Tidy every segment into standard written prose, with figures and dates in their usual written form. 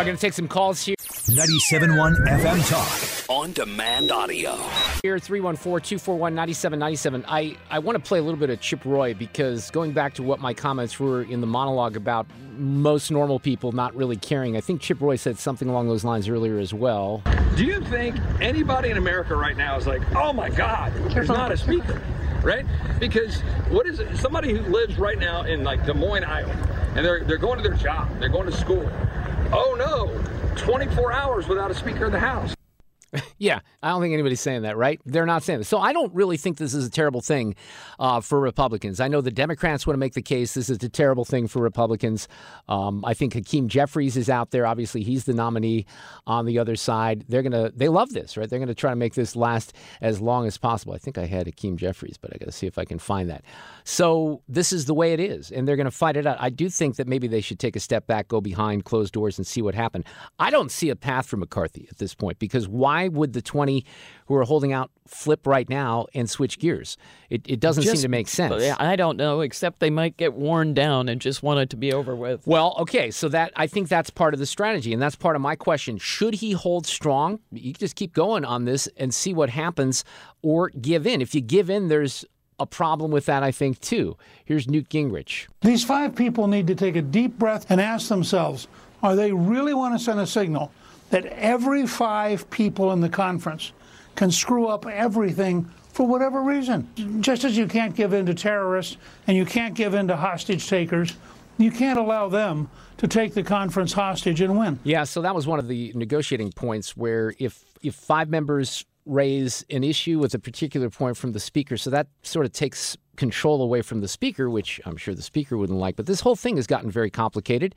We're going to take some calls here. 97.1 FM Talk. On demand audio. Here, 314-241-9797. I want to play a little bit of Chip Roy, because going back to what my comments were in the monologue about most normal people not really caring, I think Chip Roy said something along those lines earlier as well. Do you think anybody in America right now is like, oh my God, there's not a speaker, right? Because what is it? Somebody who lives right now in like Des Moines, Iowa, and they're going to their job, they're going to school. Oh, no, 24 hours without a speaker in the House. Yeah, I don't think anybody's saying that, right? They're not saying that. So I don't really think this is a terrible thing for Republicans. I know the Democrats want to make the case this is a terrible thing for Republicans. I think Hakeem Jeffries is out there. Obviously, he's the nominee on the other side. They love this, right? They're going to try to make this last as long as possible. I think I had Hakeem Jeffries, but I got to see if I can find that. So this is the way it is, and they're going to fight it out. I do think that maybe they should take a step back, go behind closed doors, and see what happened. I don't see a path for McCarthy at this point, because why would the 20 who are holding out flip right now and switch gears? It doesn't seem to make sense. I don't know, except they might get worn down and just want it to be over with. Well, okay, so that I think that's part of the strategy, and that's part of my question. Should he hold strong? You just keep going on this and see what happens, or give in. If you give in, there's a problem with that, I think, too. Here's Newt Gingrich. These five people need to take a deep breath and ask themselves, are they really want to send a signal that every five people in the conference can screw up everything for whatever reason? Just as you can't give in to terrorists and you can't give in to hostage takers, you can't allow them to take the conference hostage and win. Yeah, so that was one of the negotiating points, where if five members raise an issue with a particular point from the speaker, so that sort of takes control away from the speaker, which I'm sure the speaker wouldn't like. But this whole thing has gotten very complicated,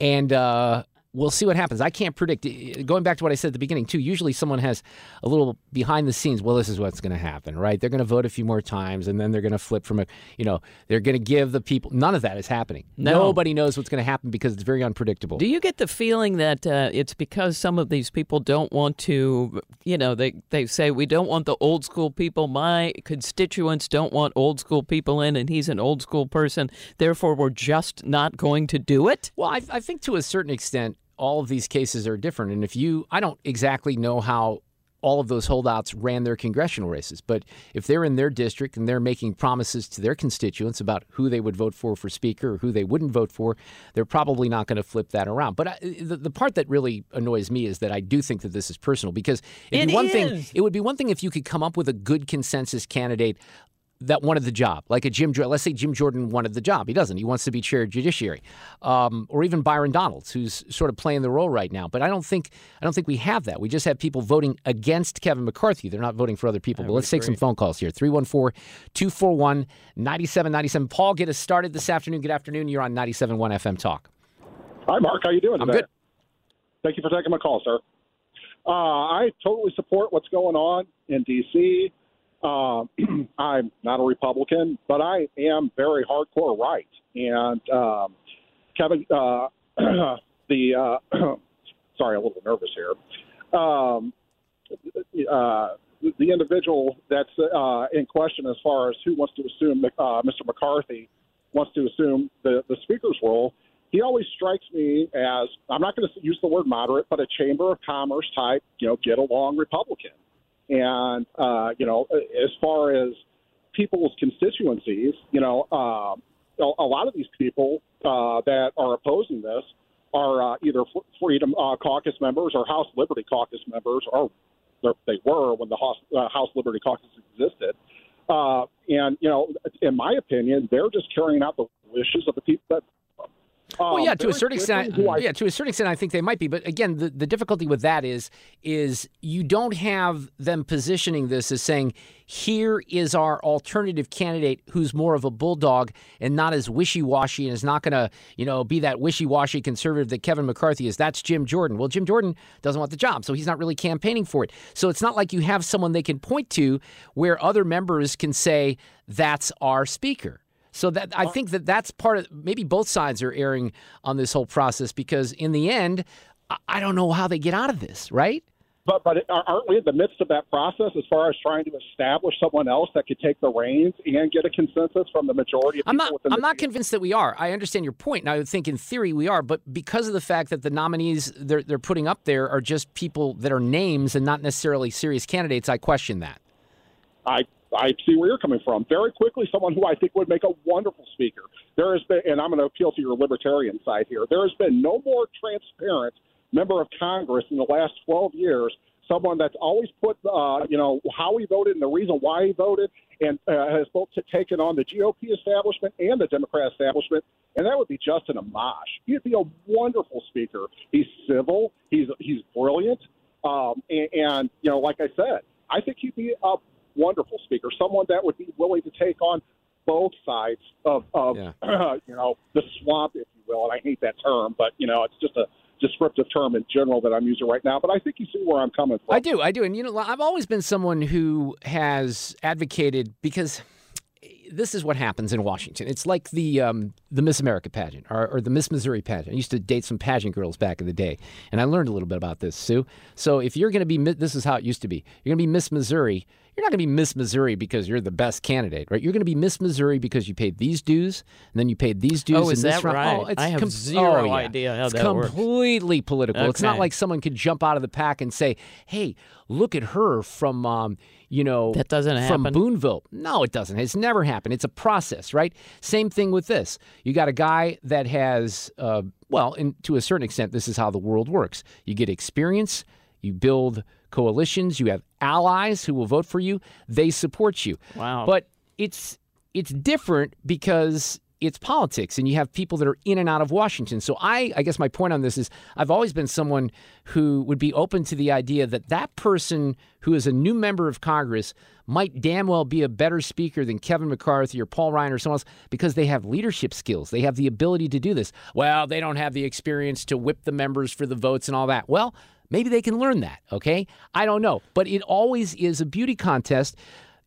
and we'll see what happens. I can't predict. Going back to what I said at the beginning, too, usually someone has a little behind the scenes, well, this is what's going to happen, right? They're going to vote a few more times, and then they're going to flip from they're going to give the people. None of that is happening. No. Nobody knows what's going to happen, because it's very unpredictable. Do you get the feeling that it's because some of these people don't want to, they say, we don't want the old school people. My constituents don't want old school people in, and he's an old school person. Therefore, we're just not going to do it? Well, I think to a certain extent, all of these cases are different. And I don't exactly know how all of those holdouts ran their congressional races, but if they're in their district and they're making promises to their constituents about who they would vote for speaker or who they wouldn't vote for, they're probably not going to flip that around. But the part that really annoys me is that I do think that this is personal, because it would be one thing if you could come up with a good consensus candidate that wanted the job, like a Jim Jordan. Let's say Jim Jordan wanted the job. He doesn't. He wants to be chair of judiciary, or even Byron Donalds, who's sort of playing the role right now. But I don't think we have that. We just have people voting against Kevin McCarthy. They're not voting for other people. But let's take some phone calls here. 314-241-9797. Paul, get us started this afternoon. Good afternoon. You're on 97.1 FM Talk. Hi, Mark. How you doing today? I'm good. Thank you for taking my call, sir. I totally support what's going on in D.C., I'm not a Republican, but I am very hardcore right. And Kevin, sorry, a little nervous here. The individual that's in question, as far as who wants to assume Mr. McCarthy wants to assume the speaker's role, he always strikes me as, I'm not going to use the word moderate, but a Chamber of Commerce type, get along Republican. And, as far as people's constituencies, a lot of these people that are opposing this are either Freedom Caucus members or House Liberty Caucus members, or they were when the House Liberty Caucus existed. In my opinion, they're just carrying out the wishes of the people that Well, yeah, to a certain extent. Yeah, to a certain extent, I think they might be. But again, the difficulty with that is you don't have them positioning this as saying, here is our alternative candidate who's more of a bulldog and not as wishy-washy and is not going to, be that wishy-washy conservative that Kevin McCarthy is. That's Jim Jordan. Well, Jim Jordan doesn't want the job, so he's not really campaigning for it. So it's not like you have someone they can point to where other members can say, that's our speaker. So that I think that's part of maybe both sides are erring on this whole process, because in the end, I don't know how they get out of this, right? But aren't we in the midst of that process as far as trying to establish someone else that could take the reins and get a consensus from the majority of people? I'm not convinced that we are. I understand your point, and I would think in theory we are, but because of the fact that the nominees they're putting up there are just people that are names and not necessarily serious candidates, I question that. I see where you're coming from. Very quickly, someone who I think would make a wonderful speaker. There has been, and I'm going to appeal to your libertarian side here, there has been no more transparent member of Congress in the last 12 years, someone that's always put, how he voted and the reason why he voted, and has both taken on the GOP establishment and the Democrat establishment, and that would be Justin Amash. He'd be a wonderful speaker. He's civil. He's brilliant. And like I said, I think he'd be a wonderful speaker, someone that would be willing to take on both sides of the swamp, if you will. And I hate that term, but, it's just a descriptive term in general that I'm using right now. But I think you see where I'm coming from. I do. And, I've always been someone who has advocated, because this is what happens in Washington. It's like the Miss America pageant or the Miss Missouri pageant. I used to date some pageant girls back in the day, and I learned a little bit about this, Sue. So if you're going to be, this is how it used to be, you're going to be Miss Missouri. You're not going to be Miss Missouri because you're the best candidate, right? You're going to be Miss Missouri because you paid these dues, and then you paid these dues. Oh, is that right? Oh, I have zero idea how that works. It's completely political. Okay. It's not like someone could jump out of the pack and say, hey, look at her from, that doesn't happen. From Boonville. No, it doesn't. It's never happened. It's a process, right? Same thing with this. You got a guy that has, to a certain extent, this is how the world works. You get experience. You build coalitions. You have allies who will vote for you. They support you. Wow. But it's different because it's politics, and you have people that are in and out of Washington. So I guess my point on this is I've always been someone who would be open to the idea that that person who is a new member of Congress might damn well be a better speaker than Kevin McCarthy or Paul Ryan or someone else, because they have leadership skills. They have the ability to do this. Well, they don't have the experience to whip the members for the votes and all that. Well, maybe they can learn that, okay? I don't know. But it always is a beauty contest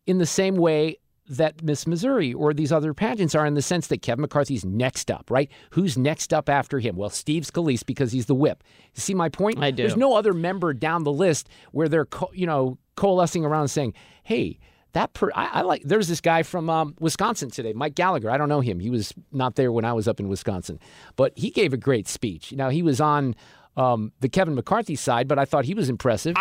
in the same way that Miss Missouri or these other pageants are, in the sense that Kevin McCarthy's next up, right? Who's next up after him? Well, Steve Scalise, because he's the whip. You see my point? I do. There's no other member down the list where they're, coalescing around saying, hey, there's this guy from Wisconsin today, Mike Gallagher. I don't know him. He was not there when I was up in Wisconsin. But he gave a great speech. Now, he was on the Kevin McCarthy side, but I thought he was impressive.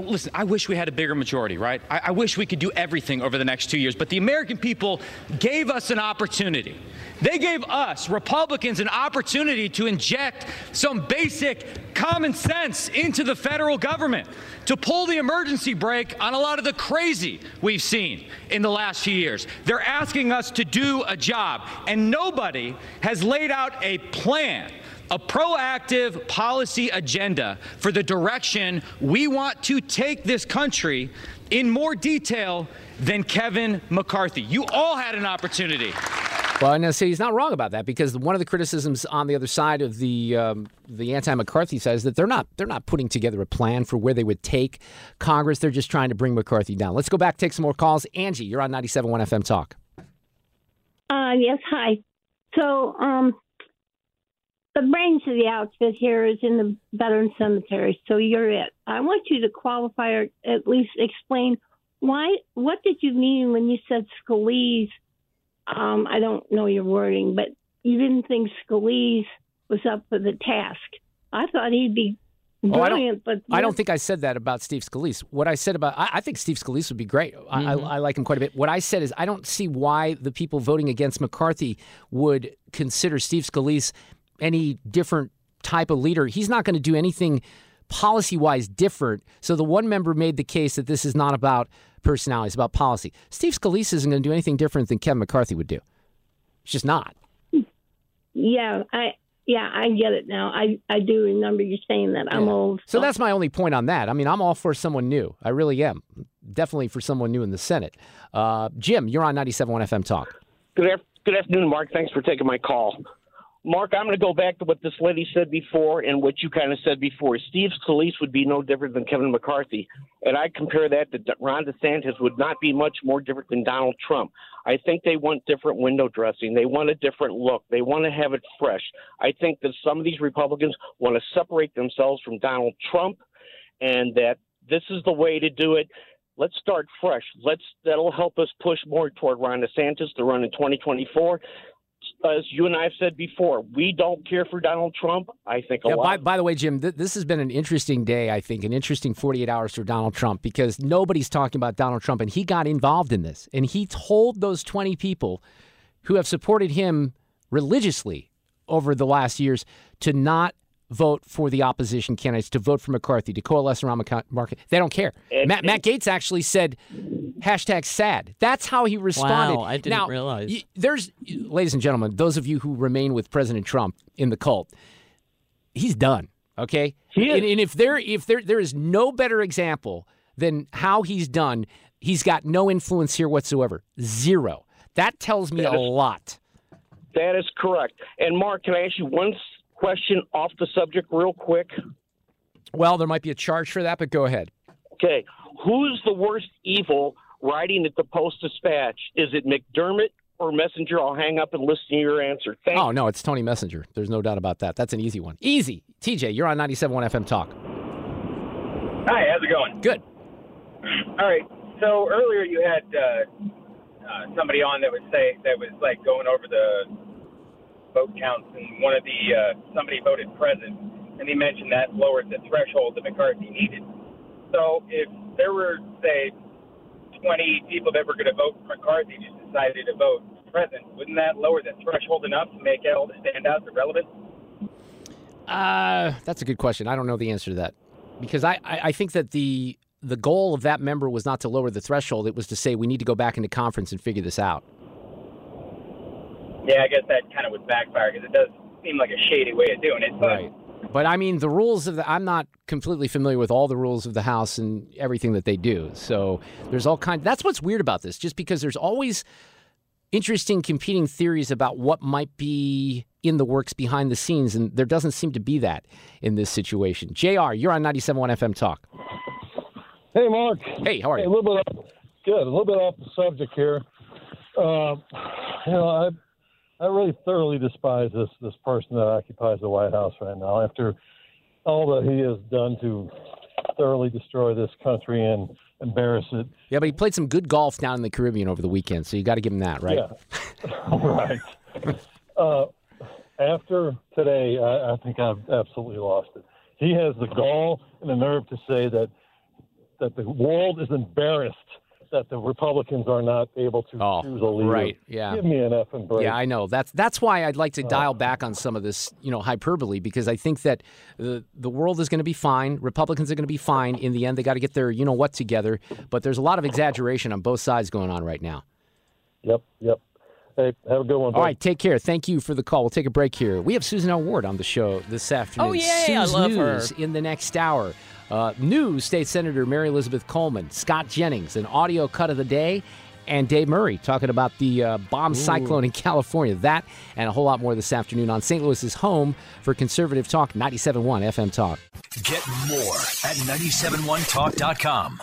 Listen, I wish we had a bigger majority, right? I wish we could do everything over the next 2 years, but the American people gave us an opportunity. They gave us, Republicans, an opportunity to inject some basic common sense into the federal government, to pull the emergency brake on a lot of the crazy we've seen in the last few years. They're asking us to do a job, and nobody has laid out a plan, a proactive policy agenda for the direction we want to take this country in more detail than Kevin McCarthy. You all had an opportunity. Well, and I say he's not wrong about that, because one of the criticisms on the other side of the anti-McCarthy side is that they're not putting together a plan for where they would take Congress. They're just trying to bring McCarthy down. Let's go back, take some more calls. Angie, you're on 97.1 FM Talk. Yes, hi. So, the brains of the outfit here is in the veteran cemetery, so you're it. I want you to qualify or at least explain why. What did you mean when you said Scalise? I don't know your wording, but you didn't think Scalise was up for the task. I thought he'd be brilliant. I don't think I said that about Steve Scalise. What I said about I think Steve Scalise would be great. I like him quite a bit. What I said is I don't see why the people voting against McCarthy would consider Steve Scalise any different type of leader. He's not going to do anything policy-wise different. So the one member made the case that this is not about personality, it's about policy. Steve Scalise isn't going to do anything different than Kevin McCarthy would do. It's just not. Yeah, I Yeah, I get it now. I do remember you saying that. I'm old. So that's my only point on that. I mean, I'm all for someone new. I really am. Definitely for someone new in the Senate. Jim, you're on 97.1 FM Talk. Good afternoon, Mark. Thanks for taking my call. Mark, I'm going to go back to what this lady said before and what you kind of said before. Steve Scalise would be no different than Kevin McCarthy. And I compare that to Ron DeSantis would not be much more different than Donald Trump. I think they want different window dressing. They want a different look. They want to have it fresh. I think that some of these Republicans want to separate themselves from Donald Trump and that this is the way to do it. Let's start fresh. That'll help us push more toward Ron DeSantis to run in 2024. As you and I have said before, we don't care for Donald Trump. I think a lot. By the way, Jim, this has been an interesting day, I think, an interesting 48 hours for Donald Trump because nobody's talking about Donald Trump, and he got involved in this. And he told those 20 people who have supported him religiously over the last years to not vote for the opposition candidates, to vote for McCarthy, to coalesce around McCarthy. They don't care. Matt Gaetz actually said, #sad. That's how he responded. Wow, I didn't realize. There's, ladies and gentlemen, those of you who remain with President Trump in the cult, he's done, okay? He is. And if there is no better example than how he's done, he's got no influence here whatsoever. Zero. That tells me a lot. That is correct. And, Mark, can I ask you one question off the subject real quick? Well, there might be a charge for that, but go ahead. Okay. Who's the worst evil writing at the Post-Dispatch? Is it McDermott or Messenger? I'll hang up and listen to your answer. Oh, no, it's Tony Messenger. There's no doubt about that. That's an easy one. Easy. TJ, you're on 97.1 FM Talk. Hi, how's it going? Good. All right. So earlier you had somebody on that would say that was like going over the vote counts, and one of the somebody voted present, and he mentioned that lowered the threshold that McCarthy needed. So if there were, say, 20 people that were going to vote for McCarthy just decided to vote present, wouldn't that lower the threshold enough to make it all the standouts irrelevant? That's a good question. I don't know the answer to that. Because I think that the goal of that member was not to lower the threshold. It was to say we need to go back into conference and figure this out. Yeah, I guess that kind of would backfire because it does seem like a shady way of doing it. But right. But, I mean, the rules of the – I'm not completely familiar with all the rules of the House and everything that they do. So there's all kinds – that's what's weird about this, just because there's always interesting competing theories about what might be in the works behind the scenes, and there doesn't seem to be that in this situation. JR, you're on 97.1 FM Talk. Hey, Mark. Hey, how are you? A little bit off the subject here. I really thoroughly despise this person that occupies the White House right now. After all that he has done to thoroughly destroy this country and embarrass it. Yeah, but he played some good golf down in the Caribbean over the weekend, so you got to give him that, right? Yeah, right. After today, I think I've absolutely lost it. He has the gall and the nerve to say that the world is embarrassed that the Republicans are not able to choose a leader. Right, yeah. Give me an effing break. Yeah, I know. That's why I'd like to dial back on some of this, hyperbole, because I think that the world is going to be fine. Republicans are going to be fine. In the end, they got to get their you-know-what together. But there's a lot of exaggeration on both sides going on right now. Yep. Hey, have a good one. All right, take care. Thank you for the call. We'll take a break here. We have Susan L. Ward on the show this afternoon. Oh, yeah, I love news her. In the next hour. New State Senator Mary Elizabeth Coleman, Scott Jennings, an audio cut of the day, and Dave Murray talking about the bomb cyclone in California. That and a whole lot more this afternoon on St. Louis's home for Conservative Talk, 97.1 FM Talk. Get more at 97.1talk.com.